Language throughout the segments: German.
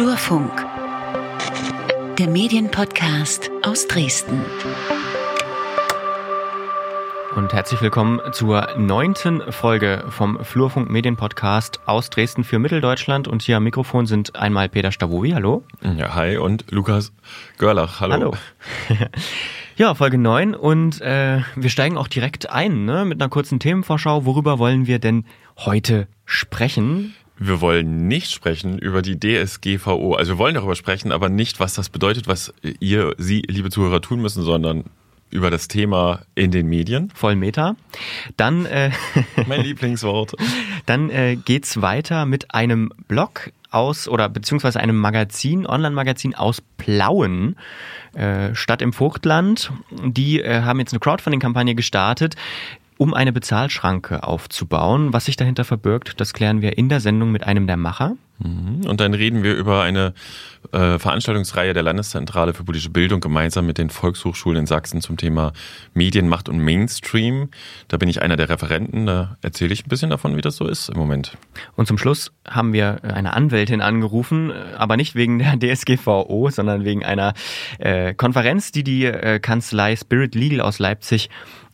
Flurfunk, der Medienpodcast aus Dresden. Und herzlich willkommen zur 9. Folge vom Flurfunk Medienpodcast aus Dresden für Mitteldeutschland. Und hier am Mikrofon sind einmal Peter Stavow, hallo. Ja, hi, und Lukas Görlach, hallo. Hallo. Ja, Folge 9 und wir steigen auch direkt ein, ne, mit einer kurzen Themenvorschau. Worüber wollen wir denn heute sprechen? Wir wollen nicht sprechen über die DSGVO. Also wir wollen darüber sprechen, aber nicht, was das bedeutet, was ihr, Sie, liebe Zuhörer, tun müssen, sondern über das Thema in den Medien. Voll Meta. Dann mein Lieblingswort. Dann geht's weiter mit einem Blog aus oder beziehungsweise einem Magazin, Online-Magazin aus Plauen, Stadt im Vogtland. Die haben jetzt eine Crowdfunding-Kampagne gestartet, um eine Bezahlschranke aufzubauen. Was sich dahinter verbirgt, das klären wir in der Sendung mit einem der Macher. Und dann reden wir über eine Veranstaltungsreihe der Landeszentrale für politische Bildung gemeinsam mit den Volkshochschulen in Sachsen zum Thema Medienmacht und Mainstream. Da bin ich einer der Referenten, da erzähle ich ein bisschen davon, wie das so ist im Moment. Und zum Schluss haben wir eine Anwältin angerufen, aber nicht wegen der DSGVO, sondern wegen einer Konferenz, die Kanzlei Spirit Legal aus Leipzig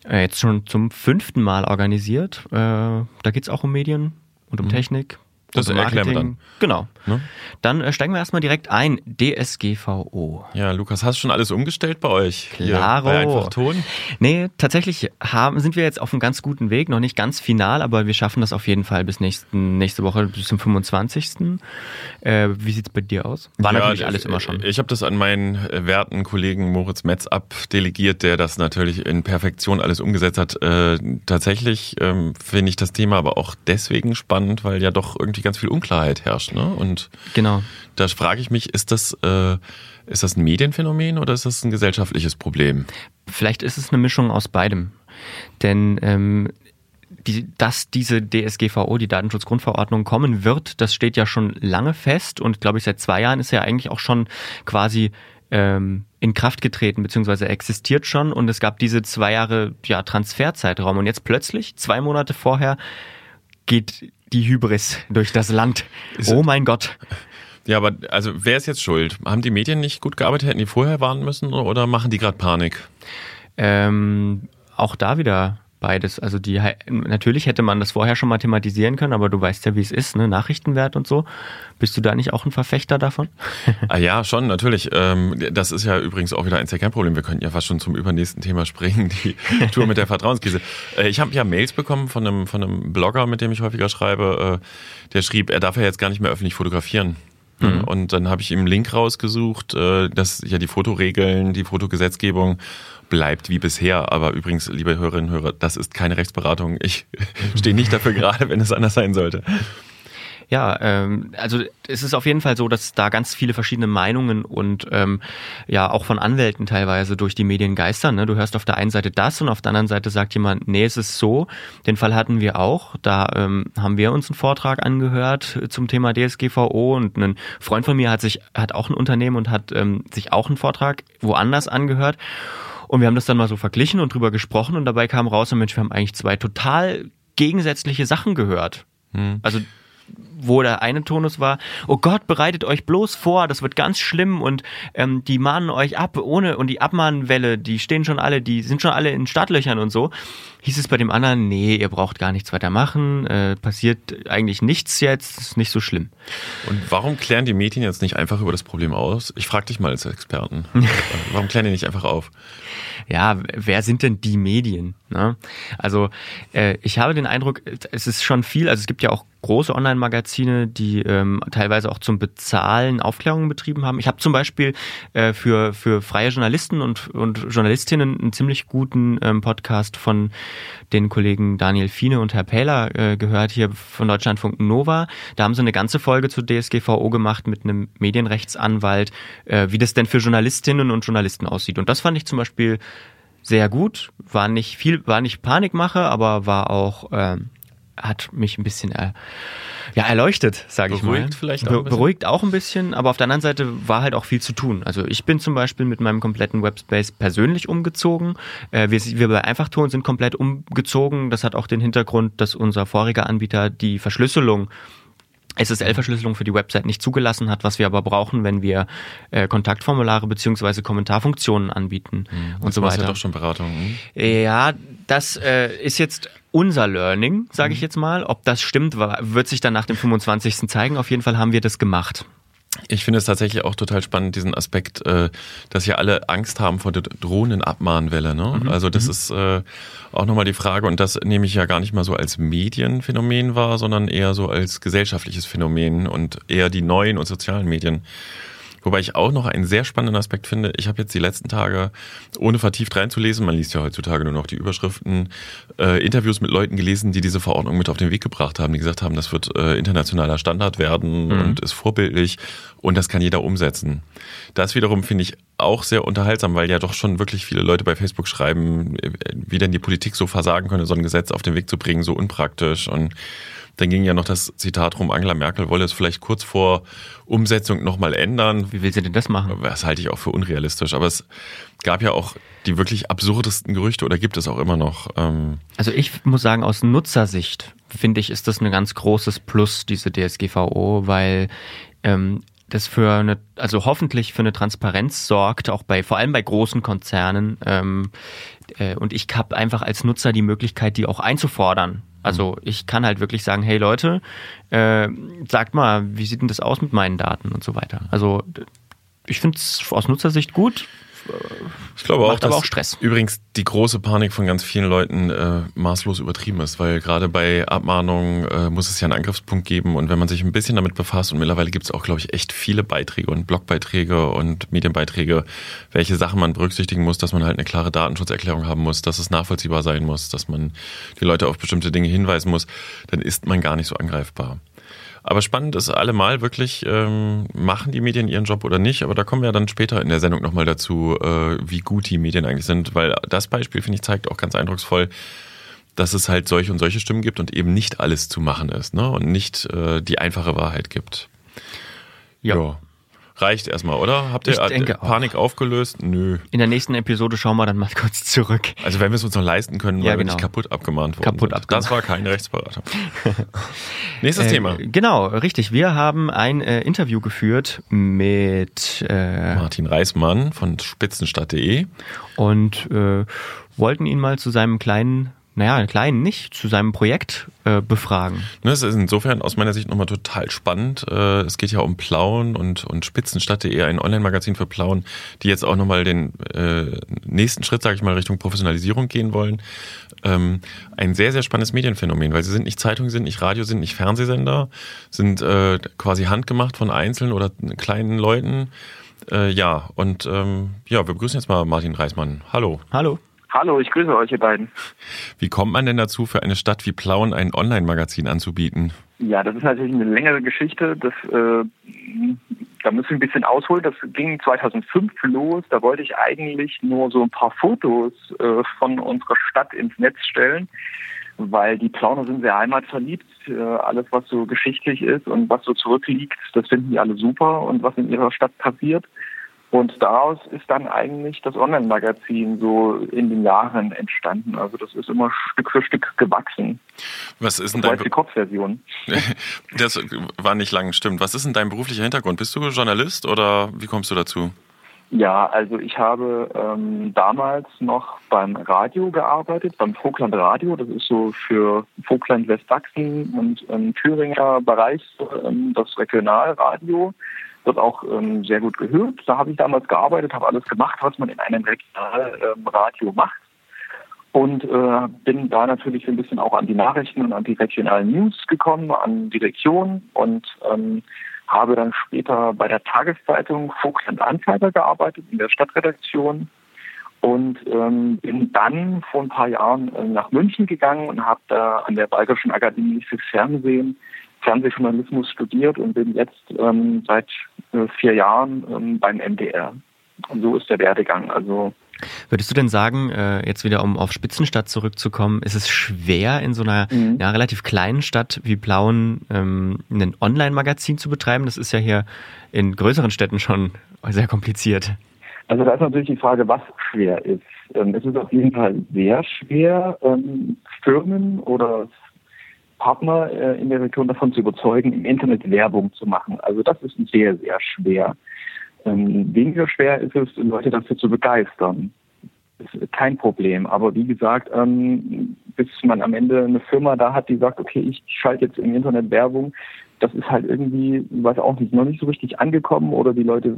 jetzt schon zum 5. Mal organisiert. Da geht es auch um Medien und um Technik. Das erklären wir dann. Genau. Ne? Dann steigen wir erstmal direkt ein. DSGVO. Ja, Lukas, hast du schon alles umgestellt bei euch? Klaro. Hier bei Einfachton? Nee, tatsächlich sind wir jetzt auf einem ganz guten Weg. Noch nicht ganz final, aber wir schaffen das auf jeden Fall bis nächste Woche, bis zum 25. Wie sieht es bei dir aus? War ja, natürlich alles immer schon. Ich habe das an meinen werten Kollegen Moritz Metz abdelegiert, der das natürlich in Perfektion alles umgesetzt hat. Tatsächlich finde ich das Thema aber auch deswegen spannend, weil ja doch irgendwie ganz viel Unklarheit herrscht, ne? Und genau. Da frage ich mich, ist das ein Medienphänomen oder ist das ein gesellschaftliches Problem? Vielleicht ist es eine Mischung aus beidem, denn dass diese DSGVO, die Datenschutzgrundverordnung, kommen wird, das steht ja schon lange fest und glaube ich seit 2 Jahren ist ja eigentlich auch schon quasi in Kraft getreten, beziehungsweise existiert schon und es gab diese 2 Jahre ja, Transferzeitraum und jetzt plötzlich 2 Monate vorher geht die Hybris durch das Land. Oh mein Gott. Ja, aber also wer ist jetzt schuld? Haben die Medien nicht gut gearbeitet? Hätten die vorher warnen müssen oder machen die gerade Panik? Auch da wieder beides. Also natürlich hätte man das vorher schon mal thematisieren können, aber du weißt ja, wie es ist, ne? Nachrichtenwert und so. Bist du da nicht auch ein Verfechter davon? Ah ja, schon, natürlich. Das ist ja übrigens auch wieder eins der Kernprobleme. Wir könnten ja fast schon zum übernächsten Thema springen, die Tour mit der Vertrauenskrise. Ich habe ja Mails bekommen von einem Blogger, mit dem ich häufiger schreibe, der schrieb, er darf ja jetzt gar nicht mehr öffentlich fotografieren. Mhm. Und dann habe ich ihm einen Link rausgesucht, dass ja die Fotoregeln, die Fotogesetzgebung bleibt wie bisher. Aber übrigens, liebe Hörerinnen und Hörer, das ist keine Rechtsberatung. Ich stehe nicht dafür gerade, wenn es anders sein sollte. Ja, also es ist auf jeden Fall so, dass da ganz viele verschiedene Meinungen und ja auch von Anwälten teilweise durch die Medien geistern. Ne? Du hörst auf der einen Seite das und auf der anderen Seite sagt jemand, nee, es ist so. Den Fall hatten wir auch. Da haben wir uns einen Vortrag angehört zum Thema DSGVO und ein Freund von mir hat auch ein Unternehmen und hat sich auch einen Vortrag woanders angehört. Und wir haben das dann mal so verglichen und drüber gesprochen und dabei kam raus, Mensch, wir haben eigentlich 2 total gegensätzliche Sachen gehört. Hm. Also wo der eine Tonus war, oh Gott, bereitet euch bloß vor, das wird ganz schlimm und die mahnen euch ab und die Abmahnwelle, die sind schon alle in Startlöchern und so. Hieß es bei dem anderen, nee, ihr braucht gar nichts weiter machen, passiert eigentlich nichts jetzt, ist nicht so schlimm. Und warum klären die Medien jetzt nicht einfach über das Problem aus? Ich frage dich mal als Experten, warum klären die nicht einfach auf? Ja, wer sind denn die Medien? Ne? Also ich habe den Eindruck, es ist schon viel, also es gibt ja auch große Online-Magazine, die teilweise auch zum Bezahlen Aufklärungen betrieben haben. Ich habe zum Beispiel für freie Journalisten und Journalistinnen einen ziemlich guten Podcast von den Kollegen Daniel Fiene und Herr Pähler gehört, hier von Deutschlandfunk Nova. Da haben sie eine ganze Folge zu DSGVO gemacht mit einem Medienrechtsanwalt, wie das denn für Journalistinnen und Journalisten aussieht. Und das fand ich zum Beispiel sehr gut. War nicht Panikmache, aber war auch... hat mich ein bisschen erleuchtet, sage ich mal. Beruhigt vielleicht auch ein bisschen. Beruhigt auch ein bisschen, aber auf der anderen Seite war halt auch viel zu tun. Also ich bin zum Beispiel mit meinem kompletten Webspace persönlich umgezogen. Wir bei Einfachton sind komplett umgezogen. Das hat auch den Hintergrund, dass unser voriger Anbieter die Verschlüsselung SSL-Verschlüsselung für die Website nicht zugelassen hat, was wir aber brauchen, wenn wir Kontaktformulare bzw. Kommentarfunktionen anbieten und so weiter. Das war ja doch schon Beratung. Ja, das ist jetzt unser Learning, sage ich jetzt mal. Ob das stimmt, wird sich dann nach dem 25. zeigen. Auf jeden Fall haben wir das gemacht. Ich finde es tatsächlich auch total spannend, diesen Aspekt, dass ja alle Angst haben vor der drohenden Abmahnwelle. Ne? Mhm. Also das ist auch nochmal die Frage, und das nehme ich ja gar nicht mal so als Medienphänomen wahr, sondern eher so als gesellschaftliches Phänomen und eher die neuen und sozialen Medien. Wobei ich auch noch einen sehr spannenden Aspekt finde. Ich habe jetzt die letzten Tage, ohne vertieft reinzulesen, man liest ja heutzutage nur noch die Überschriften, Interviews mit Leuten gelesen, die diese Verordnung mit auf den Weg gebracht haben, die gesagt haben, das wird internationaler Standard werden und ist vorbildlich und das kann jeder umsetzen. Das wiederum finde ich auch sehr unterhaltsam, weil ja doch schon wirklich viele Leute bei Facebook schreiben, wie denn die Politik so versagen könne, so ein Gesetz auf den Weg zu bringen, so unpraktisch. Und dann ging ja noch das Zitat rum, Angela Merkel wolle es vielleicht kurz vor Umsetzung nochmal ändern. Wie will sie denn das machen? Das halte ich auch für unrealistisch. Aber es gab ja auch die wirklich absurdesten Gerüchte oder gibt es auch immer noch. Also ich muss sagen, aus Nutzersicht, finde ich, ist das ein ganz großes Plus, diese DSGVO, weil das für eine, also hoffentlich für eine Transparenz sorgt, auch bei, vor allem bei großen Konzernen. Und ich habe einfach als Nutzer die Möglichkeit, die auch einzufordern. Also ich kann halt wirklich sagen, hey Leute, sagt mal, wie sieht denn das aus mit meinen Daten und so weiter. Also ich finde es aus Nutzersicht gut. Ich glaube auch, dass auch Stress. Übrigens die große Panik von ganz vielen Leuten maßlos übertrieben ist, weil gerade bei Abmahnungen muss es ja einen Angriffspunkt geben und wenn man sich ein bisschen damit befasst und mittlerweile gibt es auch, glaube ich, echt viele Beiträge und Blogbeiträge und Medienbeiträge, welche Sachen man berücksichtigen muss, dass man halt eine klare Datenschutzerklärung haben muss, dass es nachvollziehbar sein muss, dass man die Leute auf bestimmte Dinge hinweisen muss, dann ist man gar nicht so angreifbar. Aber spannend ist allemal wirklich, machen die Medien ihren Job oder nicht, aber da kommen wir dann später in der Sendung nochmal dazu, wie gut die Medien eigentlich sind, weil das Beispiel, finde ich, zeigt auch ganz eindrucksvoll, dass es halt solche und solche Stimmen gibt und eben nicht alles zu machen ist, ne? Und nicht die einfache Wahrheit gibt. Ja. Reicht erstmal, oder? Habt ihr Panik aufgelöst? Nö. In der nächsten Episode schauen wir dann mal kurz zurück. Also wenn wir es uns noch leisten können, weil wir nicht kaputt abgemahnt wurden. Das war keine Rechtsberatung. Nächstes Thema. Genau, richtig. Wir haben ein Interview geführt mit Martin Reismann von Spitzenstadt.de und wollten ihn mal zu seinem kleinen Projekt befragen. Das ist insofern aus meiner Sicht nochmal total spannend. Es geht ja um Plauen und Spitzenstadt.de, ein Online-Magazin für Plauen, die jetzt auch nochmal den nächsten Schritt, sage ich mal, Richtung Professionalisierung gehen wollen. Ein sehr, sehr spannendes Medienphänomen, weil sie sind nicht Zeitungen, sind nicht Radio, sind nicht Fernsehsender, sind quasi handgemacht von einzelnen oder kleinen Leuten. Wir begrüßen jetzt mal Martin Reismann. Hallo. Hallo. Hallo, ich grüße euch, ihr beiden. Wie kommt man denn dazu, für eine Stadt wie Plauen ein Online-Magazin anzubieten? Ja, das ist natürlich eine längere Geschichte. Da müssen wir ein bisschen ausholen. Das ging 2005 los. Da wollte ich eigentlich nur so ein paar Fotos von unserer Stadt ins Netz stellen, weil die Plauner sind sehr heimatverliebt. Alles, was so geschichtlich ist und was so zurückliegt, das finden die alle super und was in ihrer Stadt passiert. Und daraus ist dann eigentlich das Online-Magazin so in den Jahren entstanden. Also das ist immer Stück für Stück gewachsen. Was ist denn dein die Kopfversion? Das war nicht lang, stimmt. Was ist denn dein beruflicher Hintergrund? Bist du Journalist oder wie kommst du dazu? Ja, also ich habe damals noch beim Radio gearbeitet, beim Vogtland Radio. Das ist so für Vogtland, Westsachsen und Thüringer Bereich das Regionalradio. Wird auch sehr gut gehört. Da habe ich damals gearbeitet, habe alles gemacht, was man in einem Regionalradio macht und bin da natürlich ein bisschen auch an die Nachrichten und an die regionalen News gekommen, an die Region und habe dann später bei der Tageszeitung Fuchs und Anzeiger gearbeitet, in der Stadtredaktion und bin dann vor ein paar Jahren nach München gegangen und habe da an der Bayerischen Akademie für Fernsehjournalismus studiert und bin jetzt seit 4 Jahren beim MDR. Und so ist der Werdegang. Also würdest du denn sagen, jetzt wieder um auf Spitzenstadt zurückzukommen, ist es schwer in so einer relativ kleinen Stadt wie Plauen ein Online-Magazin zu betreiben? Das ist ja hier in größeren Städten schon sehr kompliziert. Also da ist natürlich die Frage, was schwer ist. Es ist auf jeden Fall sehr schwer, Firmen oder Partner in der Region davon zu überzeugen, im Internet Werbung zu machen. Also das ist sehr, sehr schwer. Weniger schwer ist es, Leute dafür zu begeistern. Das ist kein Problem. Aber wie gesagt, bis man am Ende eine Firma da hat, die sagt, okay, ich schalte jetzt im Internet Werbung, das ist halt irgendwie, weiß auch nicht, noch nicht so richtig angekommen oder die Leute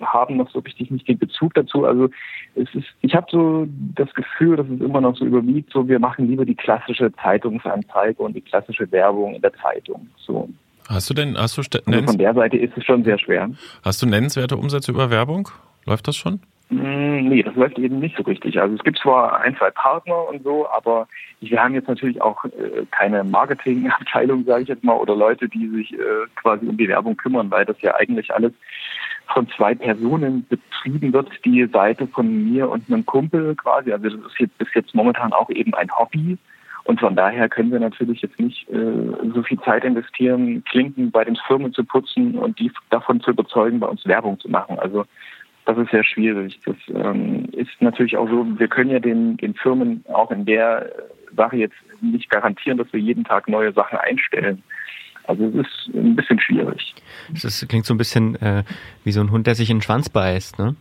haben noch so richtig nicht den Bezug dazu. Also es ist, ich habe so das Gefühl, dass es immer noch so überwiegt, so wir machen lieber die klassische Zeitungsanzeige und die klassische Werbung in der Zeitung. So. Also von der Seite ist es schon sehr schwer. Hast du nennenswerte Umsätze über Werbung? Läuft das schon? Nee, das läuft eben nicht so richtig. Also es gibt zwar ein, zwei Partner und so, aber wir haben jetzt natürlich auch keine Marketingabteilung, sage ich jetzt mal, oder Leute, die sich quasi um die Werbung kümmern, weil das ja eigentlich alles von zwei Personen betrieben wird. Die Seite von mir und einem Kumpel quasi, also das ist jetzt bis jetzt momentan auch eben ein Hobby. Und von daher können wir natürlich jetzt nicht so viel Zeit investieren, Klinken bei den Firmen zu putzen und die davon zu überzeugen, bei uns Werbung zu machen. Also das ist sehr schwierig. Das ist natürlich auch so, wir können ja den Firmen auch in der Sache jetzt nicht garantieren, dass wir jeden Tag neue Sachen einstellen. Also es ist ein bisschen schwierig. Das klingt so ein bisschen wie so ein Hund, der sich in den Schwanz beißt, ne?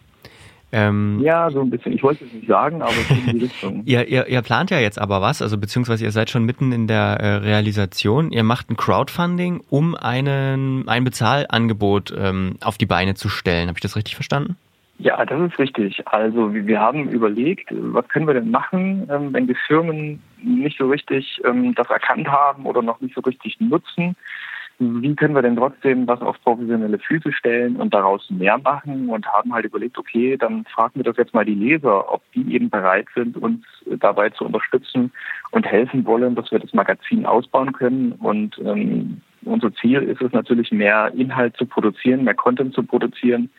Ja, so ein bisschen. Ich wollte es nicht sagen, aber es ist in die Richtung. Ihr plant ja jetzt aber was, also beziehungsweise ihr seid schon mitten in der Realisation. Ihr macht ein Crowdfunding, um ein Bezahlangebot auf die Beine zu stellen. Habe ich das richtig verstanden? Ja, das ist richtig. Also wir haben überlegt, was können wir denn machen, wenn die Firmen nicht so richtig das erkannt haben oder noch nicht so richtig nutzen. Wie können wir denn trotzdem was auf professionelle Füße stellen und daraus mehr machen und haben halt überlegt, okay, dann fragen wir doch jetzt mal die Leser, ob die eben bereit sind, uns dabei zu unterstützen und helfen wollen, dass wir das Magazin ausbauen können. Und unser Ziel ist es natürlich, mehr Inhalt zu produzieren, mehr Content zu produzieren,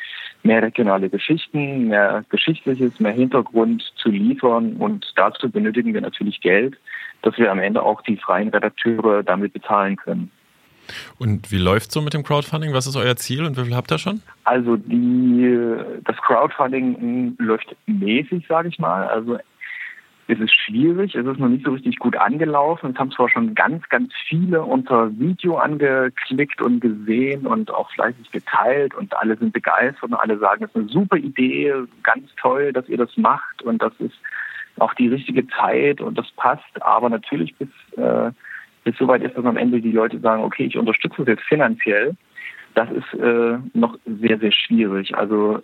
mehr regionale Geschichten, mehr Geschichtliches, mehr Hintergrund zu liefern. Und dazu benötigen wir natürlich Geld, dass wir am Ende auch die freien Redakteure damit bezahlen können. Und wie läuft's so mit dem Crowdfunding? Was ist euer Ziel und wie viel habt ihr schon? Also das Crowdfunding läuft mäßig, sage ich mal. Also es ist schwierig, es ist noch nicht so richtig gut angelaufen. Es haben zwar schon ganz, ganz viele unter Video angeklickt und gesehen und auch fleißig geteilt und alle sind begeistert und alle sagen, das ist eine super Idee, ganz toll, dass ihr das macht und das ist auch die richtige Zeit und das passt. Aber natürlich bis soweit ist, dass am Ende die Leute sagen, okay, ich unterstütze es jetzt finanziell, das ist noch sehr, sehr schwierig. Also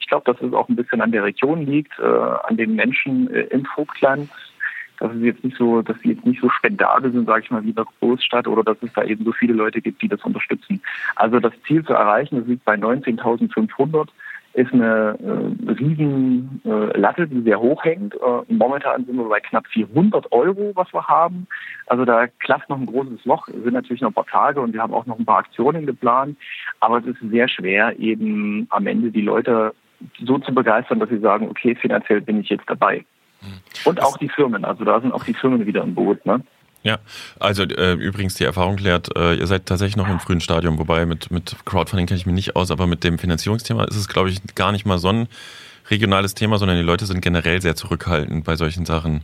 ich glaube, dass es auch ein bisschen an der Region liegt, an den Menschen im Vogtland, dass sie jetzt nicht so spendabel sind, sage ich mal, wie in der Großstadt oder dass es da eben so viele Leute gibt, die das unterstützen. Also das Ziel zu erreichen, das liegt bei 19.500, ist eine riesen Latte, die sehr hoch hängt. Momentan sind wir bei knapp 400 €, was wir haben. Also da klafft noch ein großes Loch. Es sind natürlich noch ein paar Tage und wir haben auch noch ein paar Aktionen geplant. Aber es ist sehr schwer, eben am Ende die Leute so zu begeistern, dass sie sagen, okay, finanziell bin ich jetzt dabei. Und auch die Firmen. Also da sind auch die Firmen wieder im Boot, ne? Ja, also übrigens die Erfahrung lehrt, ihr seid tatsächlich noch im frühen Stadium, wobei mit Crowdfunding kenne ich mich nicht aus, aber mit dem Finanzierungsthema ist es, glaube ich, gar nicht mal so ein regionales Thema, sondern die Leute sind generell sehr zurückhaltend bei solchen Sachen.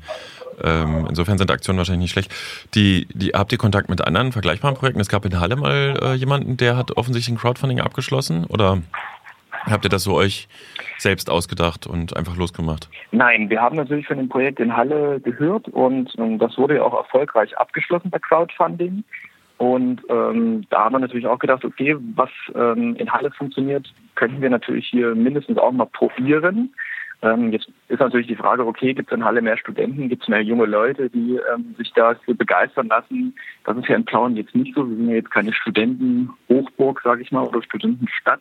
Insofern sind Aktionen wahrscheinlich nicht schlecht. Habt ihr Kontakt mit anderen vergleichbaren Projekten? Es gab in Halle mal jemanden, der hat offensichtlich ein Crowdfunding abgeschlossen oder... Habt ihr das so euch selbst ausgedacht und einfach losgemacht? Nein, wir haben natürlich von dem Projekt in Halle gehört und das wurde ja auch erfolgreich abgeschlossen bei Crowdfunding. Und da haben wir natürlich auch gedacht, okay, was in Halle funktioniert, könnten wir natürlich hier mindestens auch mal probieren. Jetzt ist natürlich die Frage, okay, gibt es in Halle mehr Studenten, gibt es mehr junge Leute, die sich dafür begeistern lassen? Das ist ja in Plauen jetzt nicht so. Wir sind ja jetzt keine Studentenhochburg, sage ich mal, oder Studentenstadt.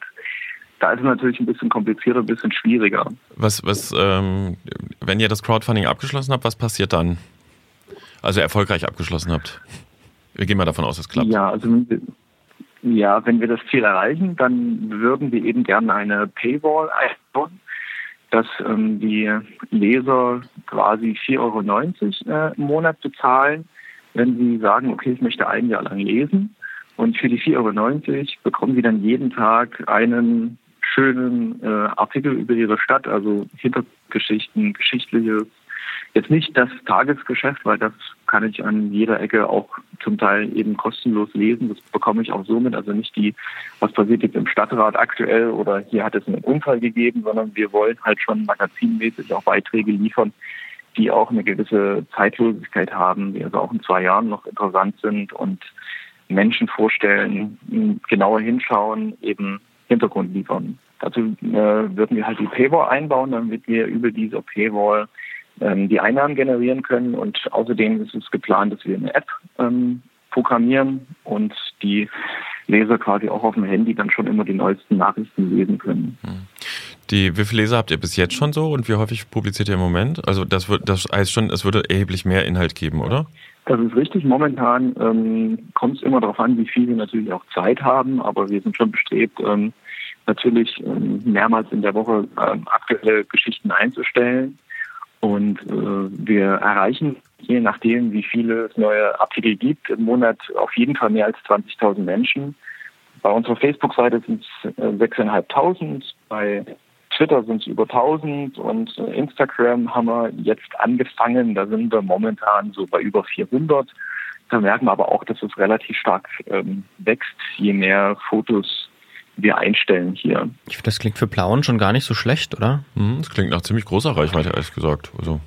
Da ist es natürlich ein bisschen komplizierter, ein bisschen schwieriger. Wenn ihr das Crowdfunding abgeschlossen habt, was passiert dann? Also erfolgreich abgeschlossen habt. Wir gehen mal davon aus, es klappt. Wenn wir das Ziel erreichen, dann würden wir eben gerne eine Paywall einbauen, dass die Leser quasi 4,90 € im Monat bezahlen, wenn sie sagen, okay, ich möchte ein Jahr lang lesen. Und für die 4,90 € bekommen sie dann jeden Tag einen schönen Artikel über ihre Stadt, also Hintergrundgeschichten, Geschichtliches, Jetzt nicht das Tagesgeschäft, weil das kann ich an jeder Ecke auch zum Teil eben kostenlos lesen. Das bekomme ich auch so mit. Also nicht die, was passiert jetzt im Stadtrat aktuell oder hier hat es einen Unfall gegeben, sondern wir wollen halt schon magazinmäßig auch Beiträge liefern, die auch eine gewisse Zeitlosigkeit haben, die also auch in 2 Jahren noch interessant sind und Menschen vorstellen, genauer hinschauen, eben Hintergrund liefern. Dazu würden wir halt die Paywall einbauen, damit wir über diese Paywall die Einnahmen generieren können. Und außerdem ist es geplant, dass wir eine App programmieren und die Leser quasi auch auf dem Handy dann schon immer die neuesten Nachrichten lesen können. Wie viele Leser habt ihr bis jetzt schon so und wie häufig publiziert ihr im Moment? Also das heißt schon, es würde erheblich mehr Inhalt geben, oder? Das ist richtig. Momentan kommt es immer darauf an, wie viel wir natürlich auch Zeit haben, aber wir sind schon bestrebt, natürlich mehrmals in der Woche aktuelle Geschichten einzustellen. Und wir erreichen, je nachdem, wie viele es neue Artikel gibt, im Monat auf jeden Fall mehr als 20.000 Menschen. Bei unserer Facebook-Seite sind es 6.500, bei Twitter sind es über 1.000 und Instagram haben wir jetzt angefangen, da sind wir momentan so bei über 400. Da merken wir aber auch, dass es relativ stark wächst, je mehr Fotos wir einstellen hier. Ich finde, das klingt für Plauen schon gar nicht so schlecht, oder? Das klingt nach ziemlich großer Reichweite, ehrlich gesagt. Also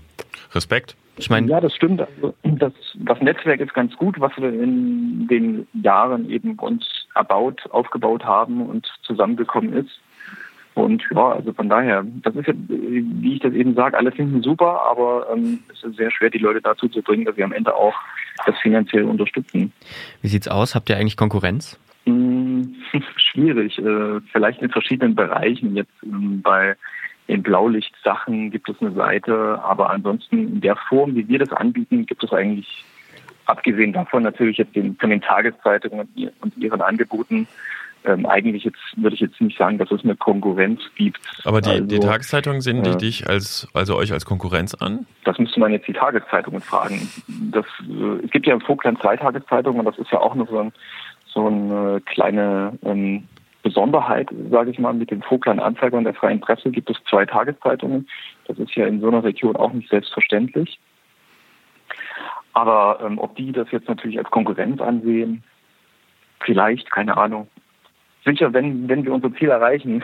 Respekt. Ich meine, ja, das stimmt. Also das Netzwerk ist ganz gut, was wir in den Jahren eben uns aufgebaut haben und zusammengekommen ist. Und ja, also von daher, das ist ja, wie ich das eben sage, alle finden super, aber es ist sehr schwer, die Leute dazu zu bringen, dass sie am Ende auch das finanziell unterstützen. Wie sieht's aus? Habt ihr eigentlich Konkurrenz? Schwierig, vielleicht in verschiedenen Bereichen. Jetzt bei den Blaulichtsachen gibt es eine Seite, aber ansonsten in der Form, wie wir das anbieten, gibt es eigentlich, abgesehen davon natürlich jetzt von den Tageszeitungen und ihren Angeboten, eigentlich jetzt würde ich jetzt nicht sagen, dass es eine Konkurrenz gibt. Aber die Tageszeitungen sehen dich euch als Konkurrenz an? Das müsste man jetzt die Tageszeitungen fragen. Es gibt ja im Vogtland 2 Tageszeitungen und das ist ja auch noch so eine kleine Besonderheit, sage ich mal, mit dem Vogtland Anzeiger und der Freien Presse gibt es 2 Tageszeitungen. Das ist ja in so einer Region auch nicht selbstverständlich. Aber ob die das jetzt natürlich als Konkurrenz ansehen, vielleicht, keine Ahnung. Sicher, wenn wir unser Ziel erreichen,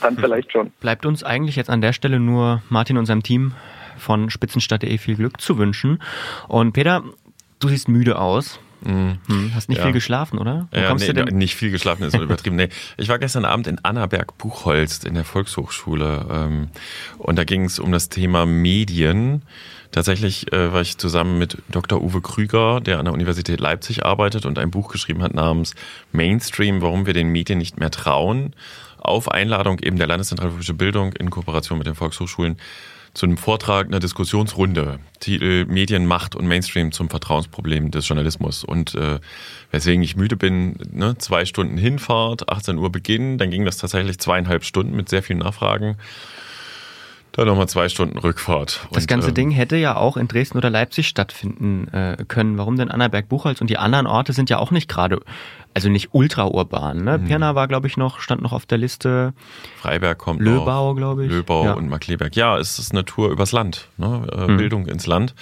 dann vielleicht schon. Bleibt uns eigentlich jetzt an der Stelle nur Martin und seinem Team von Spitzenstadt.de viel Glück zu wünschen. Und Peter, du siehst müde aus. Hast nicht viel geschlafen, oder? Nicht viel geschlafen ist übertrieben. Nee. Ich war gestern Abend in Annaberg-Buchholz in der Volkshochschule und da ging es um das Thema Medien. Tatsächlich war ich zusammen mit Dr. Uwe Krüger, der an der Universität Leipzig arbeitet und ein Buch geschrieben hat namens Mainstream, warum wir den Medien nicht mehr trauen, auf Einladung eben der Landeszentrale für politische Bildung in Kooperation mit den Volkshochschulen zu einem Vortrag, einer Diskussionsrunde, Titel Medien, Macht und Mainstream zum Vertrauensproblem des Journalismus. Und weswegen ich müde bin, 2 Stunden Hinfahrt, 18 Uhr Beginn, dann ging das tatsächlich 2,5 Stunden mit sehr vielen Nachfragen. Dann nochmal 2 Stunden Rückfahrt. Das ganze Ding hätte ja auch in Dresden oder Leipzig stattfinden können. Warum denn Annaberg-Buchholz? Und die anderen Orte sind ja auch nicht gerade, also nicht ultraurban. Ne? Pirna war, glaube ich, stand noch auf der Liste. Freiberg kommt noch. Löbau, glaube ich. Löbau ja. Und Markkleeberg. Ja, es ist eine Tour übers Land. Ne? Bildung ins Land.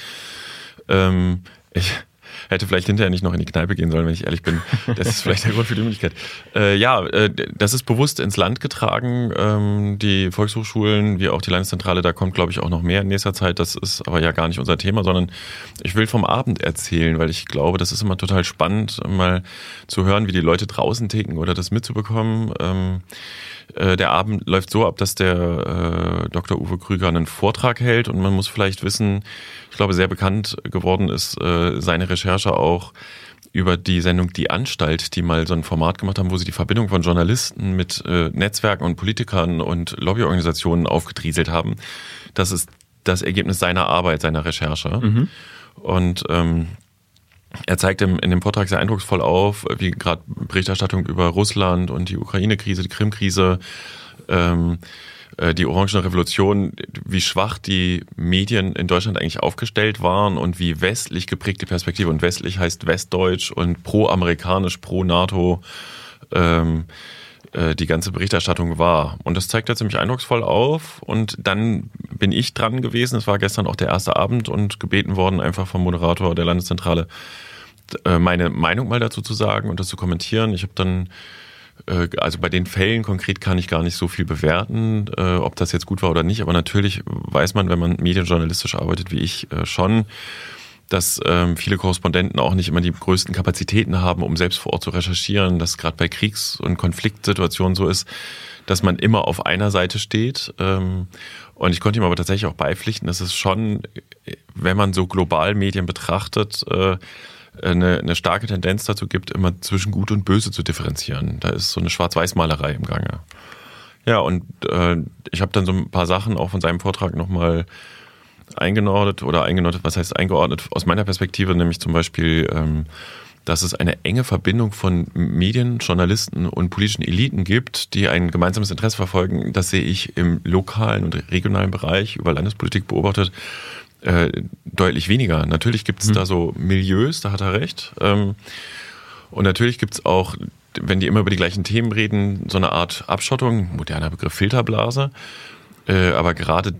Ich hätte vielleicht hinterher nicht noch in die Kneipe gehen sollen, wenn ich ehrlich bin. Das ist vielleicht der Grund für die Möglichkeit. Das ist bewusst ins Land getragen. Die Volkshochschulen, wie auch die Landeszentrale, da kommt, glaube ich, auch noch mehr in nächster Zeit. Das ist aber ja gar nicht unser Thema, sondern ich will vom Abend erzählen, weil ich glaube, das ist immer total spannend, mal zu hören, wie die Leute draußen ticken oder das mitzubekommen. Der Abend läuft so ab, dass der Dr. Uwe Krüger einen Vortrag hält und man muss vielleicht wissen, ich glaube, sehr bekannt geworden ist seine Recherche auch über die Sendung Die Anstalt, die mal so ein Format gemacht haben, wo sie die Verbindung von Journalisten mit Netzwerken und Politikern und Lobbyorganisationen aufgedrieselt haben. Das ist das Ergebnis seiner Arbeit, seiner Recherche. Mhm. Und er zeigt in dem Vortrag sehr eindrucksvoll auf, wie gerade Berichterstattung über Russland und die Ukraine-Krise, die Krim-Krise, die Orangene Revolution, wie schwach die Medien in Deutschland eigentlich aufgestellt waren und wie westlich geprägt die Perspektive, und westlich heißt westdeutsch und pro-amerikanisch, pro-NATO, die ganze Berichterstattung war. Und das zeigt er ziemlich eindrucksvoll auf. Und dann bin ich dran gewesen. Es war gestern auch der erste Abend und gebeten worden, einfach vom Moderator der Landeszentrale meine Meinung mal dazu zu sagen und das zu kommentieren. Ich habe dann, also bei den Fällen konkret kann ich gar nicht so viel bewerten, ob das jetzt gut war oder nicht. Aber natürlich weiß man, wenn man medienjournalistisch arbeitet wie ich schon, dass viele Korrespondenten auch nicht immer die größten Kapazitäten haben, um selbst vor Ort zu recherchieren, dass gerade bei Kriegs- und Konfliktsituationen so ist, dass man immer auf einer Seite steht. Und ich konnte ihm aber tatsächlich auch beipflichten, dass es schon, wenn man so global Medien betrachtet, eine starke Tendenz dazu gibt, immer zwischen Gut und Böse zu differenzieren. Da ist so eine Schwarz-Weiß-Malerei im Gange. Ja, und ich habe dann so ein paar Sachen auch von seinem Vortrag nochmal eingeordnet aus meiner Perspektive, nämlich zum Beispiel, dass es eine enge Verbindung von Medien, Journalisten und politischen Eliten gibt, die ein gemeinsames Interesse verfolgen. Das sehe ich im lokalen und regionalen Bereich über Landespolitik beobachtet deutlich weniger. Natürlich gibt es da so Milieus, da hat er recht. Und natürlich gibt es auch, wenn die immer über die gleichen Themen reden, so eine Art Abschottung, moderner Begriff Filterblase. Aber gerade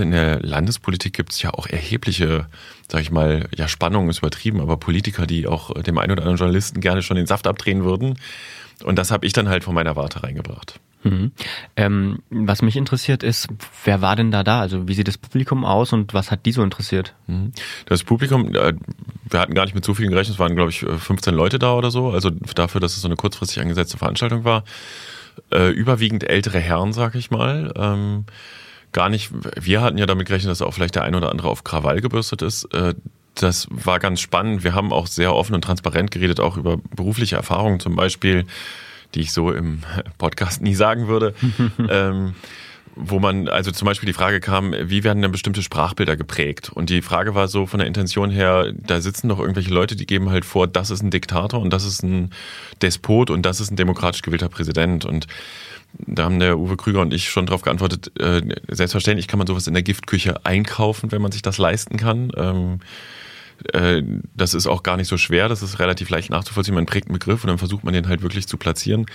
in der Landespolitik gibt es ja auch erhebliche, sag ich mal, ja, Spannung ist übertrieben, aber Politiker, die auch dem einen oder anderen Journalisten gerne schon den Saft abdrehen würden. Und das habe ich dann halt von meiner Warte reingebracht. Mhm. Was mich interessiert ist, wer war denn da? Also wie sieht das Publikum aus und was hat die so interessiert? Das Publikum, wir hatten gar nicht mit so vielen gerechnet, es waren glaube ich 15 Leute da oder so, also dafür, dass es so eine kurzfristig angesetzte Veranstaltung war. Überwiegend ältere Herren, sag ich mal. Gar nicht, wir hatten ja damit gerechnet, dass auch vielleicht der ein oder andere auf Krawall gebürstet ist. Das war ganz spannend. Wir haben auch sehr offen und transparent geredet, auch über berufliche Erfahrungen zum Beispiel, die ich so im Podcast nie sagen würde. Wo man, also zum Beispiel die Frage kam, wie werden denn bestimmte Sprachbilder geprägt? Und die Frage war so von der Intention her, da sitzen doch irgendwelche Leute, die geben halt vor, das ist ein Diktator und das ist ein Despot und das ist ein demokratisch gewählter Präsident. Und da haben der Uwe Krüger und ich schon drauf geantwortet, selbstverständlich kann man sowas in der Giftküche einkaufen, wenn man sich das leisten kann. Das ist auch gar nicht so schwer, das ist relativ leicht nachzuvollziehen. Man prägt einen Begriff und dann versucht man den halt wirklich zu platzieren.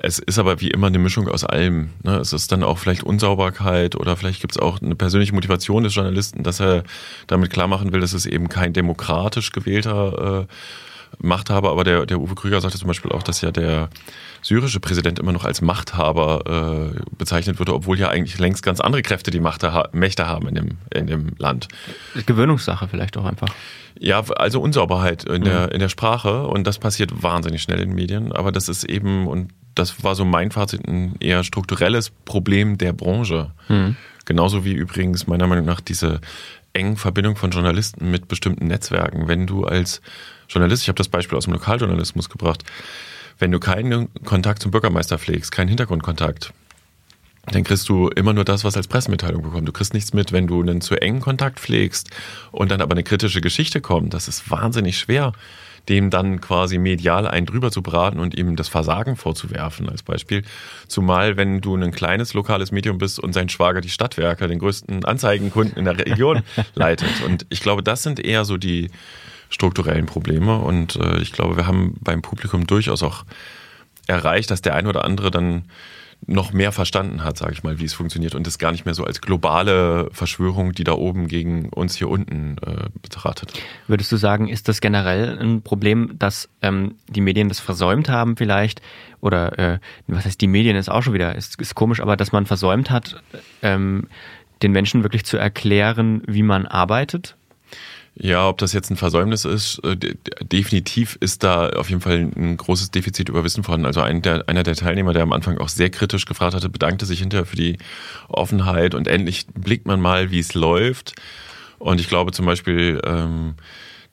Es ist aber wie immer eine Mischung aus allem. Ne? Es ist dann auch vielleicht Unsauberkeit oder vielleicht gibt es auch eine persönliche Motivation des Journalisten, dass er damit klar machen will, dass es eben kein demokratisch gewählter Machthaber, aber der Uwe Krüger sagte zum Beispiel auch, dass ja der syrische Präsident immer noch als Machthaber bezeichnet wird, obwohl ja eigentlich längst ganz andere Kräfte die Mächte haben in dem Land. Gewöhnungssache vielleicht auch einfach. Ja, also Unsauberheit in der Sprache und das passiert wahnsinnig schnell in den Medien, aber das ist eben, und das war so mein Fazit, ein eher strukturelles Problem der Branche. Mhm. Genauso wie übrigens meiner Meinung nach diese engen Verbindung von Journalisten mit bestimmten Netzwerken. Wenn du als Journalist, ich habe das Beispiel aus dem Lokaljournalismus gebracht, wenn du keinen Kontakt zum Bürgermeister pflegst, keinen Hintergrundkontakt, dann kriegst du immer nur das, was als Pressemitteilung bekommt. Du kriegst nichts mit, wenn du einen zu engen Kontakt pflegst und dann aber eine kritische Geschichte kommt. Das ist wahnsinnig schwer, dem dann quasi medial einen drüber zu braten und ihm das Versagen vorzuwerfen als Beispiel. Zumal, wenn du ein kleines lokales Medium bist und sein Schwager die Stadtwerke, den größten Anzeigenkunden in der Region, leitet. Und ich glaube, das sind eher so die strukturellen Probleme und ich glaube, wir haben beim Publikum durchaus auch erreicht, dass der ein oder andere dann noch mehr verstanden hat, sage ich mal, wie es funktioniert und es gar nicht mehr so als globale Verschwörung, die da oben gegen uns hier unten betrachtet. Würdest du sagen, ist das generell ein Problem, dass die Medien das versäumt haben vielleicht oder was heißt die Medien, ist auch schon wieder, ist komisch, aber dass man versäumt hat, den Menschen wirklich zu erklären, wie man arbeitet? Ja, ob das jetzt ein Versäumnis ist, definitiv ist da auf jeden Fall ein großes Defizit über Wissen vorhanden. Also einer der Teilnehmer, der am Anfang auch sehr kritisch gefragt hatte, bedankte sich hinterher für die Offenheit und endlich blickt man mal, wie es läuft. Und ich glaube zum Beispiel,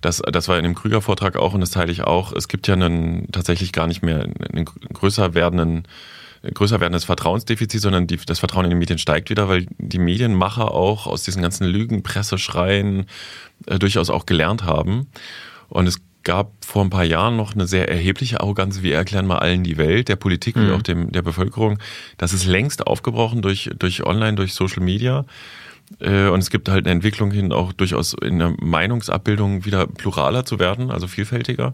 das war in dem Krüger-Vortrag auch und das teile ich auch, es gibt ja einen tatsächlich gar nicht mehr einen größer werdendes Vertrauensdefizit, sondern das Vertrauen in die Medien steigt wieder, weil die Medienmacher auch aus diesen ganzen Lügen, Presseschreien durchaus auch gelernt haben. Und es gab vor ein paar Jahren noch eine sehr erhebliche Arroganz, wir erklären mal allen die Welt, der Politik wie auch der Bevölkerung. Das ist längst aufgebrochen durch Online, durch Social Media. Und es gibt halt eine Entwicklung hin, auch durchaus in der Meinungsabbildung wieder pluraler zu werden, also vielfältiger.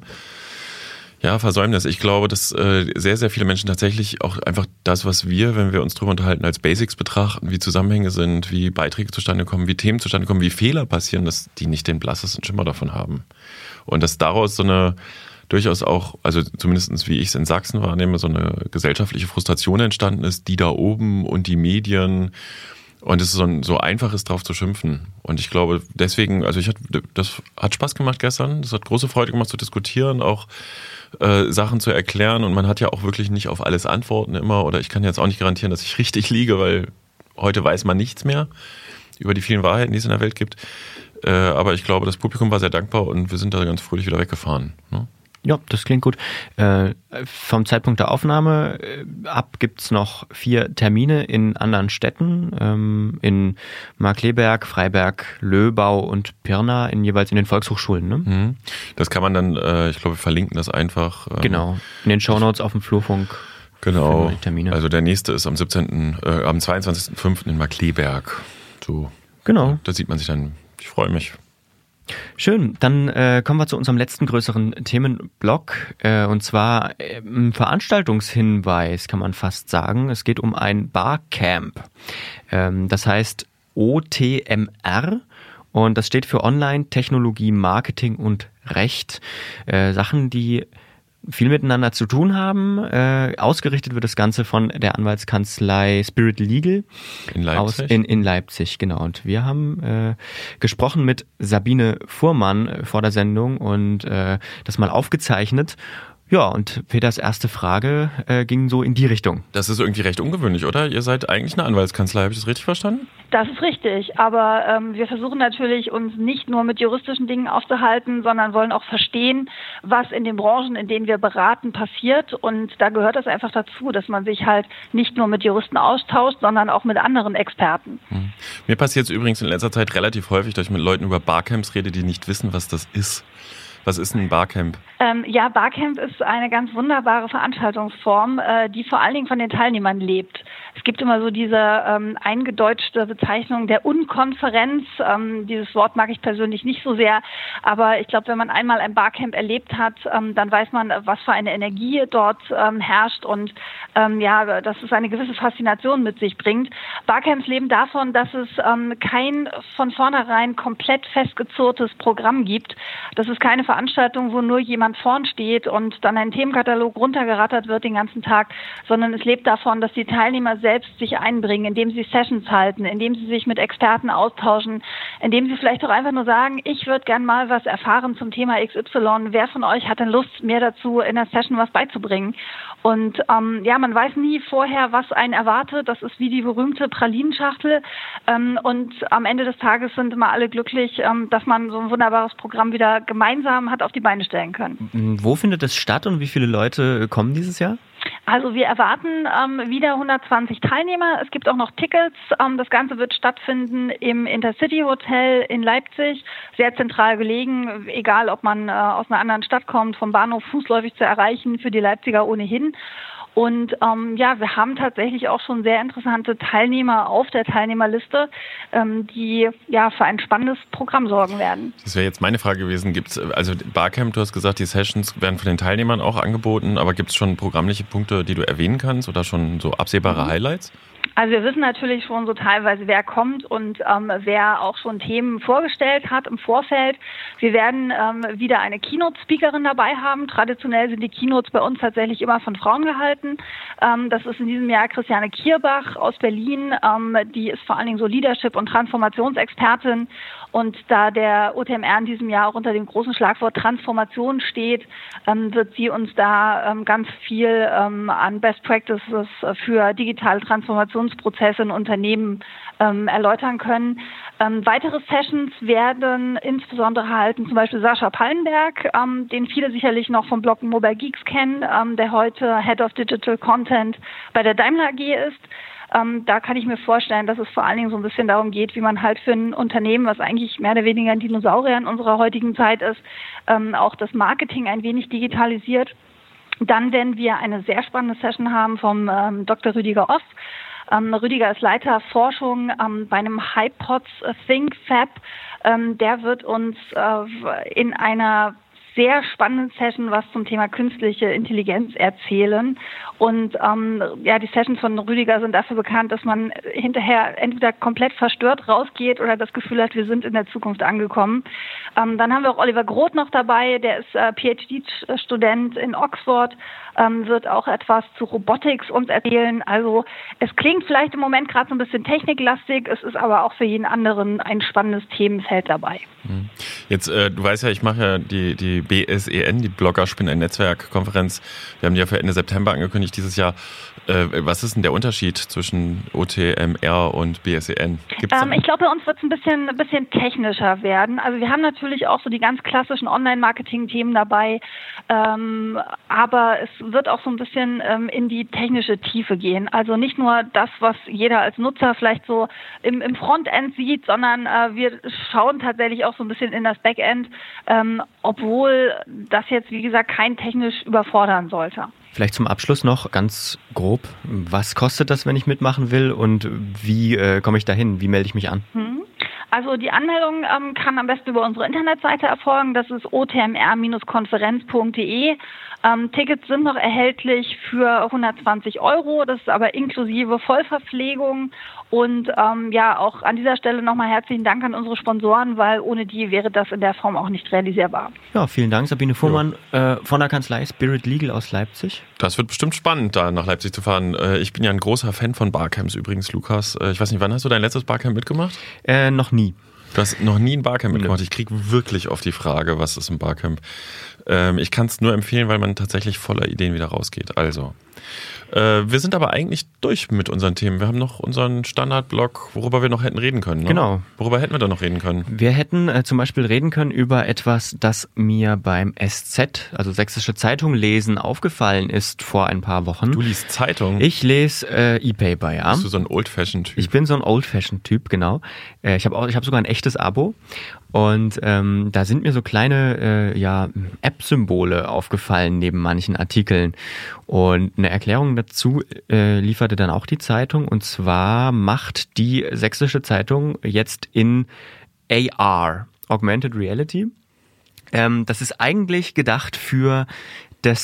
Ja, Versäumnis. Ich glaube, dass sehr, sehr viele Menschen tatsächlich auch einfach das, was wir, wenn wir uns drüber unterhalten, als Basics betrachten, wie Zusammenhänge sind, wie Beiträge zustande kommen, wie Themen zustande kommen, wie Fehler passieren, dass die nicht den blassesten Schimmer davon haben. Und dass daraus so eine durchaus auch, also zumindest wie ich es in Sachsen wahrnehme, so eine gesellschaftliche Frustration entstanden ist, die da oben und die Medien. Und es ist so einfach ist, drauf zu schimpfen. Und ich glaube, deswegen, also das hat Spaß gemacht gestern. Das hat große Freude gemacht zu diskutieren, auch Sachen zu erklären. Und man hat ja auch wirklich nicht auf alles Antworten immer. Oder ich kann jetzt auch nicht garantieren, dass ich richtig liege, weil heute weiß man nichts mehr über die vielen Wahrheiten, die es in der Welt gibt. Aber ich glaube, das Publikum war sehr dankbar und wir sind da ganz fröhlich wieder weggefahren. Ne? Ja, das klingt gut. Vom Zeitpunkt der Aufnahme ab gibt's noch 4 Termine in anderen Städten, in Markkleeberg, Freiberg, Löbau und Pirna, jeweils in den Volkshochschulen. Ne? Das kann man dann, ich glaube, wir verlinken das einfach. Genau, in den Shownotes auf dem Flurfunk. Genau, also der nächste ist am 22.05. in Markkleeberg. So. Genau. Da sieht man sich dann. Ich freue mich. Schön, dann kommen wir zu unserem letzten größeren Themenblock und zwar ein Veranstaltungshinweis, kann man fast sagen. Es geht um ein Barcamp, das heißt OTMR und das steht für Online, Technologie, Marketing und Recht. Sachen, die viel miteinander zu tun haben. Ausgerichtet wird das Ganze von der Anwaltskanzlei Spirit Legal in Leipzig. In Leipzig, genau. Und wir haben gesprochen mit Sabine Fuhrmann vor der Sendung und das mal aufgezeichnet. Ja, und Peters erste Frage ging so in die Richtung. Das ist irgendwie recht ungewöhnlich, oder? Ihr seid eigentlich eine Anwaltskanzlei, habe ich das richtig verstanden? Das ist richtig, aber wir versuchen natürlich, uns nicht nur mit juristischen Dingen aufzuhalten, sondern wollen auch verstehen, was in den Branchen, in denen wir beraten, passiert. Und da gehört das einfach dazu, dass man sich halt nicht nur mit Juristen austauscht, sondern auch mit anderen Experten. Hm. Mir passiert es übrigens in letzter Zeit relativ häufig, dass ich mit Leuten über Barcamps rede, die nicht wissen, was das ist. Was ist ein Barcamp? Ja, Barcamp ist eine ganz wunderbare Veranstaltungsform, die vor allen Dingen von den Teilnehmern lebt. Es gibt immer so diese eingedeutschte Bezeichnung der Unkonferenz. Dieses Wort mag ich persönlich nicht so sehr, aber ich glaube, wenn man einmal ein Barcamp erlebt hat, dann weiß man, was für eine Energie dort herrscht und ja, dass es eine gewisse Faszination mit sich bringt. Barcamps leben davon, dass es kein von vornherein komplett festgezurrtes Programm gibt. Das ist keine Veranstaltung, wo nur jemand vorn steht und dann ein Themenkatalog runtergerattert wird den ganzen Tag, sondern es lebt davon, dass die Teilnehmer selbst sich einbringen, indem sie Sessions halten, indem sie sich mit Experten austauschen, indem sie vielleicht auch einfach nur sagen, ich würde gern mal was erfahren zum Thema XY, wer von euch hat denn Lust, mir dazu in der Session was beizubringen? Und ja, man weiß nie vorher, was einen erwartet, das ist wie die berühmte Pralinenschachtel und am Ende des Tages sind immer alle glücklich, dass man so ein wunderbares Programm wieder gemeinsam hat auf die Beine stellen können. Wo findet es statt und wie viele Leute kommen dieses Jahr? Also wir erwarten wieder 120 Teilnehmer. Es gibt auch noch Tickets. Das Ganze wird stattfinden im Intercity Hotel in Leipzig. Sehr zentral gelegen, egal ob man aus einer anderen Stadt kommt, vom Bahnhof fußläufig zu erreichen, für die Leipziger ohnehin. Und ja, wir haben tatsächlich auch schon sehr interessante Teilnehmer auf der Teilnehmerliste, die ja für ein spannendes Programm sorgen werden. Das wäre jetzt meine Frage gewesen. Gibt's, also Barcamp, du hast gesagt, die Sessions werden von den Teilnehmern auch angeboten, aber gibt es schon programmliche Punkte, die du erwähnen kannst oder schon so absehbare Highlights? Also wir wissen natürlich schon so teilweise, wer kommt und wer auch schon Themen vorgestellt hat im Vorfeld. Wir werden wieder eine Keynote-Speakerin dabei haben. Traditionell sind die Keynotes bei uns tatsächlich immer von Frauen gehalten. Das ist in diesem Jahr Christiane Kierbach aus Berlin. Die ist vor allen Dingen so Leadership- und Transformationsexpertin. Und da der OTMR in diesem Jahr auch unter dem großen Schlagwort Transformation steht, wird sie uns da ganz viel an Best Practices für digitale Transformation Prozesse in Unternehmen erläutern können. Weitere Sessions werden insbesondere halten, zum Beispiel Sascha Pallenberg, den viele sicherlich noch vom Blog Mobile Geeks kennen, der heute Head of Digital Content bei der Daimler AG ist. Da kann ich mir vorstellen, dass es vor allen Dingen so ein bisschen darum geht, wie man halt für ein Unternehmen, was eigentlich mehr oder weniger ein Dinosaurier in unserer heutigen Zeit ist, auch das Marketing ein wenig digitalisiert. Dann werden wir eine sehr spannende Session haben vom Dr. Rüdiger Ost. Rüdiger ist Leiter Forschung bei einem HiPods ThinkFab. Der wird uns in einer sehr spannenden Session was zum Thema künstliche Intelligenz erzählen. Und die Sessions von Rüdiger sind dafür bekannt, dass man hinterher entweder komplett verstört rausgeht oder das Gefühl hat, wir sind in der Zukunft angekommen. Dann haben wir auch Oliver Groth noch dabei, der ist PhD-Student in Oxford, wird auch etwas zu Robotics uns erzählen. Also es klingt vielleicht im Moment gerade so ein bisschen techniklastig, es ist aber auch für jeden anderen ein spannendes Themenfeld dabei. Jetzt, du weißt ja, ich mache ja die BSEN, die Blogger-Spinner-Netzwerk-Konferenz. Wir haben die ja für Ende September angekündigt dieses Jahr. Was ist denn der Unterschied zwischen OTMR und BSEN? Ich glaube, bei uns wird es ein bisschen technischer werden. Also wir haben natürlich auch so die ganz klassischen Online-Marketing-Themen dabei, aber es wird auch so ein bisschen in die technische Tiefe gehen. Also nicht nur das, was jeder als Nutzer vielleicht so im Frontend sieht, sondern wir schauen tatsächlich auch so ein bisschen in das Backend, obwohl das jetzt, wie gesagt, kein technisch überfordern sollte. Vielleicht zum Abschluss noch ganz grob, was kostet das, wenn ich mitmachen will und wie komme ich dahin? Wie melde ich mich an? Also die Anmeldung kann am besten über unsere Internetseite erfolgen. Das ist otmr-konferenz.de. Tickets sind noch erhältlich für 120 €. Das ist aber inklusive Vollverpflegung. Und auch an dieser Stelle nochmal herzlichen Dank an unsere Sponsoren, weil ohne die wäre das in der Form auch nicht realisierbar. Ja, vielen Dank, Sabine Fuhrmann von der Kanzlei Spirit Legal aus Leipzig. Das wird bestimmt spannend, da nach Leipzig zu fahren. Ich bin ja ein großer Fan von Barcamps übrigens, Lukas. Ich weiß nicht, wann hast du dein letztes Barcamp mitgemacht? Noch nie. Du hast noch nie ein Barcamp mitgemacht. Ich kriege wirklich oft die Frage, was ist ein Barcamp? Ich kann es nur empfehlen, weil man tatsächlich voller Ideen wieder rausgeht. Also, wir sind aber eigentlich durch mit unseren Themen. Wir haben noch unseren Standardblog, worüber wir noch hätten reden können. Ne? Genau. Worüber hätten wir da noch reden können? Wir hätten zum Beispiel reden können über etwas, das mir beim SZ, also Sächsische Zeitung lesen, aufgefallen ist vor ein paar Wochen. Du liest Zeitung? Ich lese E-Paper, ja. Bist du so ein Old-Fashioned-Typ? Ich bin so ein Old-Fashioned-Typ, genau. Ich hab sogar ein echtes Abo. Und da sind mir so kleine App-Symbole aufgefallen neben manchen Artikeln. Und eine Erklärung dazu lieferte dann auch die Zeitung. Und zwar macht die Sächsische Zeitung jetzt in AR, Augmented Reality. Das ist eigentlich gedacht für die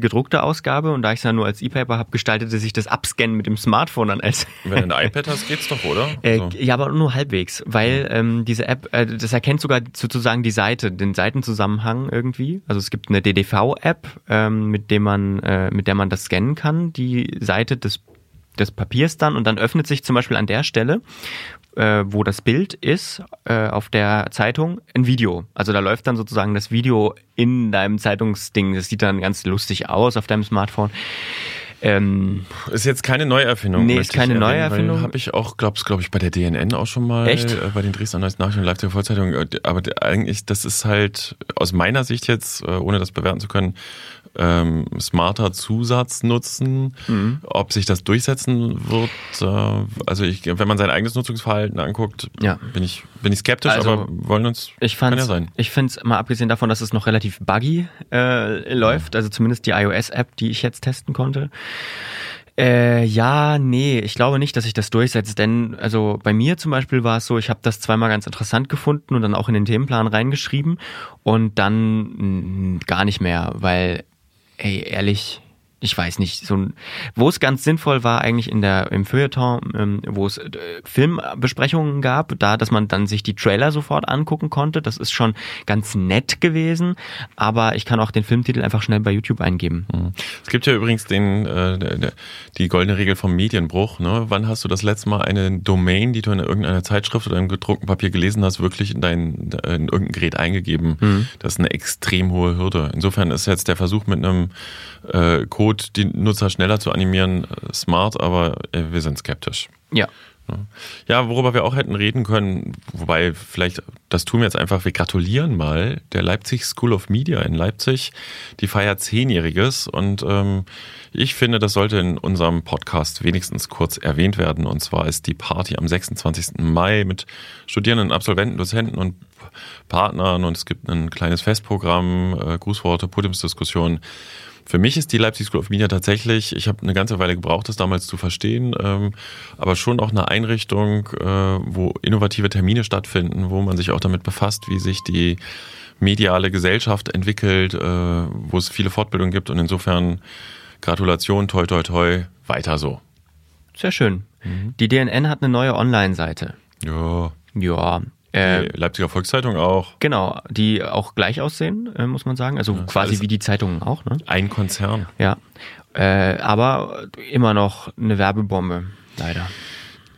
gedruckte Ausgabe, und da ich es ja nur als E-Paper habe, gestaltete sich das Abscannen mit dem Smartphone dann als... Wenn du ein iPad hast, geht's doch, oder? So. Ja, aber nur halbwegs, weil diese App, das erkennt sogar sozusagen die Seite, den Seitenzusammenhang irgendwie. Also es gibt eine DDV-App, mit der man das scannen kann, die Seite des Papiers dann, und dann öffnet sich zum Beispiel an der Stelle, wo das Bild ist, auf der Zeitung, ein Video. Also da läuft dann sozusagen das Video in deinem Zeitungsding. Das sieht dann ganz lustig aus auf deinem Smartphone. Ist jetzt keine Neuerfindung. Nee, ist keine Neuerfindung. Habe ich auch, glaube ich, bei der DNN auch schon mal. Echt? Bei den Dresdner Nachrichten und Leipziger Volkszeitung. Aber eigentlich, das ist halt aus meiner Sicht jetzt, ohne das bewerten zu können, smarter Zusatznutzen. Mhm. Ob sich das durchsetzen wird, wenn man sein eigenes Nutzungsverhalten anguckt, bin ich skeptisch, also, aber wollen uns, kann ja sein. Ich finde es, mal abgesehen davon, dass es noch relativ buggy läuft, also zumindest die iOS-App, die ich jetzt testen konnte. Ich glaube nicht, dass ich das durchsetze, denn also bei mir zum Beispiel war es so, ich habe das zweimal ganz interessant gefunden und dann auch in den Themenplan reingeschrieben und dann gar nicht mehr, weil ehrlich, ich weiß nicht, wo es ganz sinnvoll war eigentlich im Feuilleton, wo es Filmbesprechungen gab, dass man dann sich die Trailer sofort angucken konnte, das ist schon ganz nett gewesen, aber ich kann auch den Filmtitel einfach schnell bei YouTube eingeben. Es gibt ja übrigens die goldene Regel vom Medienbruch, ne? Wann hast du das letzte Mal eine Domain, die du in irgendeiner Zeitschrift oder im gedruckten Papier gelesen hast, wirklich in irgendein Gerät eingegeben? Mhm. Das ist eine extrem hohe Hürde. Insofern ist jetzt der Versuch mit einem Code, die Nutzer schneller zu animieren, smart, aber wir sind skeptisch. Ja. Ja, worüber wir auch hätten reden können, wobei vielleicht, das tun wir jetzt einfach, wir gratulieren mal der Leipzig School of Media in Leipzig, die feiert 10-Jähriges und ich finde, das sollte in unserem Podcast wenigstens kurz erwähnt werden, und zwar ist die Party am 26. Mai mit Studierenden, Absolventen, Dozenten und Partnern, und es gibt ein kleines Festprogramm, Grußworte, Podiumsdiskussionen. Für mich ist die Leipzig School of Media tatsächlich, ich habe eine ganze Weile gebraucht, das damals zu verstehen, aber schon auch eine Einrichtung, wo innovative Termine stattfinden, wo man sich auch damit befasst, wie sich die mediale Gesellschaft entwickelt, wo es viele Fortbildungen gibt. Und insofern Gratulation, toi, toi, toi, weiter so. Sehr schön. Mhm. Die DNN hat eine neue Online-Seite. Ja. Ja. Die Leipziger Volkszeitung auch. Genau, die auch gleich aussehen, muss man sagen. Also ja, quasi wie die Zeitungen auch. Ne? Ein Konzern. Ja, aber immer noch eine Werbebombe, leider.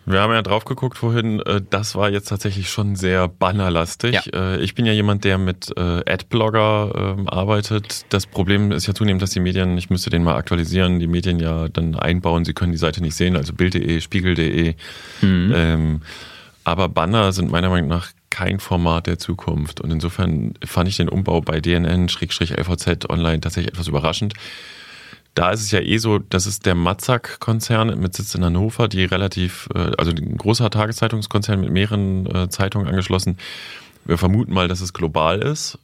Wir haben ja drauf geguckt vorhin, das war jetzt tatsächlich schon sehr bannerlastig. Ja. Ich bin ja jemand, der mit Adblogger arbeitet. Das Problem ist ja zunehmend, dass die Medien, ich müsste den mal aktualisieren, die Medien ja dann einbauen, sie können die Seite nicht sehen, also bild.de, spiegel.de. Mhm. Aber Banner sind meiner Meinung nach kein Format der Zukunft. Und insofern fand ich den Umbau bei DNN/LVZ Online tatsächlich etwas überraschend. Da ist es ja eh so, das ist der Matzak-Konzern mit Sitz in Hannover, die relativ, also ein großer Tageszeitungskonzern mit mehreren Zeitungen angeschlossen. Wir vermuten mal, dass es global ist.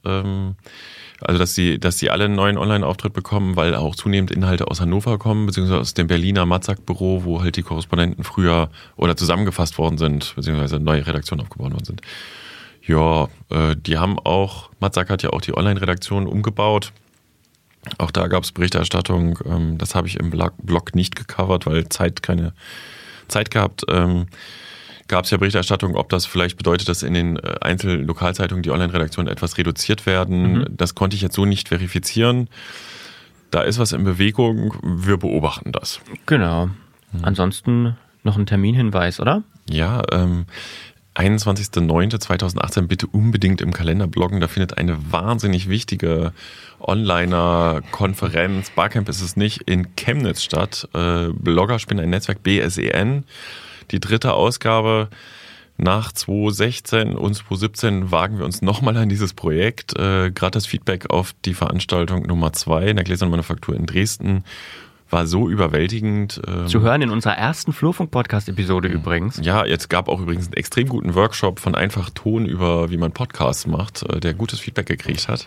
Also, dass sie alle einen neuen Online-Auftritt bekommen, weil auch zunehmend Inhalte aus Hannover kommen, beziehungsweise aus dem Berliner Matzak-Büro, wo halt die Korrespondenten früher oder zusammengefasst worden sind, beziehungsweise neue Redaktionen aufgebaut worden sind. Ja, die haben auch, Matzak hat ja auch die Online-Redaktion umgebaut. Auch da gab es Berichterstattung. Das habe ich im Blog nicht gecovert, weil keine Zeit gehabt. Gab es ja Berichterstattung, ob das vielleicht bedeutet, dass in den Einzellokalzeitungen die Online-Redaktionen etwas reduziert werden. Mhm. Das konnte ich jetzt so nicht verifizieren. Da ist was in Bewegung. Wir beobachten das. Genau. Mhm. Ansonsten noch ein Terminhinweis, oder? Ja, 21.09.2018 bitte unbedingt im Kalender bloggen. Da findet eine wahnsinnig wichtige Onliner-Konferenz, Barcamp ist es nicht, in Chemnitz statt. Blogger spinnen ein Netzwerk, BSEN. Die dritte Ausgabe nach 2016 und 2017 wagen wir uns nochmal an dieses Projekt. Gerade das Feedback auf die Veranstaltung Nummer 2 in der Gläsern Manufaktur in Dresden war so überwältigend. Zu hören in unserer ersten Flurfunk-Podcast-Episode übrigens. Ja, jetzt gab auch übrigens einen extrem guten Workshop von Einfachton über, wie man Podcasts macht, der gutes Feedback gekriegt hat.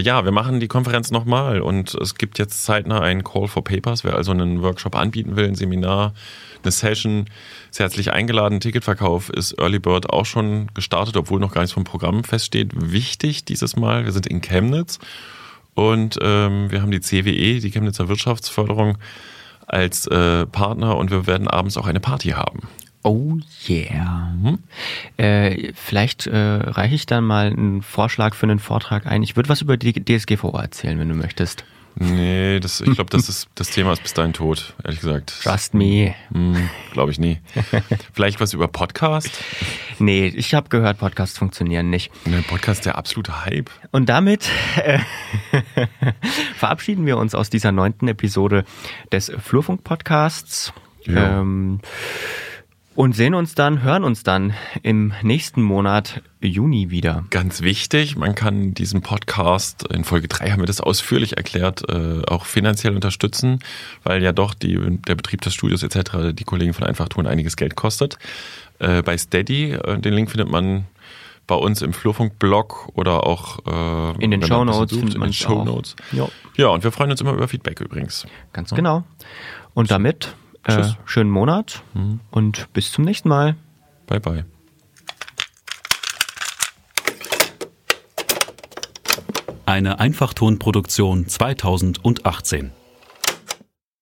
Ja, wir machen die Konferenz nochmal und es gibt jetzt zeitnah einen Call for Papers. Wer also einen Workshop anbieten will, ein Seminar, eine Session, ist herzlich eingeladen. Ticketverkauf ist Early Bird auch schon gestartet, obwohl noch gar nichts vom Programm feststeht. Wichtig dieses Mal, wir sind in Chemnitz. Und wir haben die CWE, die Chemnitzer Wirtschaftsförderung, als Partner und wir werden abends auch eine Party haben. Oh yeah. Mhm. Vielleicht reiche ich dann mal einen Vorschlag für einen Vortrag ein. Ich würde was über die DSGVO erzählen, wenn du möchtest. Nee, ich glaube, das Thema ist bis dahin tot, ehrlich gesagt. Trust me. Glaube ich nie. Vielleicht was über Podcast? Nee, ich habe gehört, Podcasts funktionieren nicht. Ne, Podcast, der absolute Hype. Und damit verabschieden wir uns aus dieser 9. Episode des Flurfunk-Podcasts. Ja. Und hören uns dann im nächsten Monat Juni wieder. Ganz wichtig, man kann diesen Podcast, in Folge 3 haben wir das ausführlich erklärt, auch finanziell unterstützen, weil ja doch der Betrieb des Studios etc., die Kollegen von Einfachton einiges Geld kostet. Bei Steady, den Link findet man bei uns im Flurfunk-Blog oder auch in den Shownotes. Ja, und wir freuen uns immer über Feedback übrigens. Ganz genau. Und damit... Tschüss. Schönen Monat und bis zum nächsten Mal. Bye, bye. Eine Einfachtonproduktion 2018.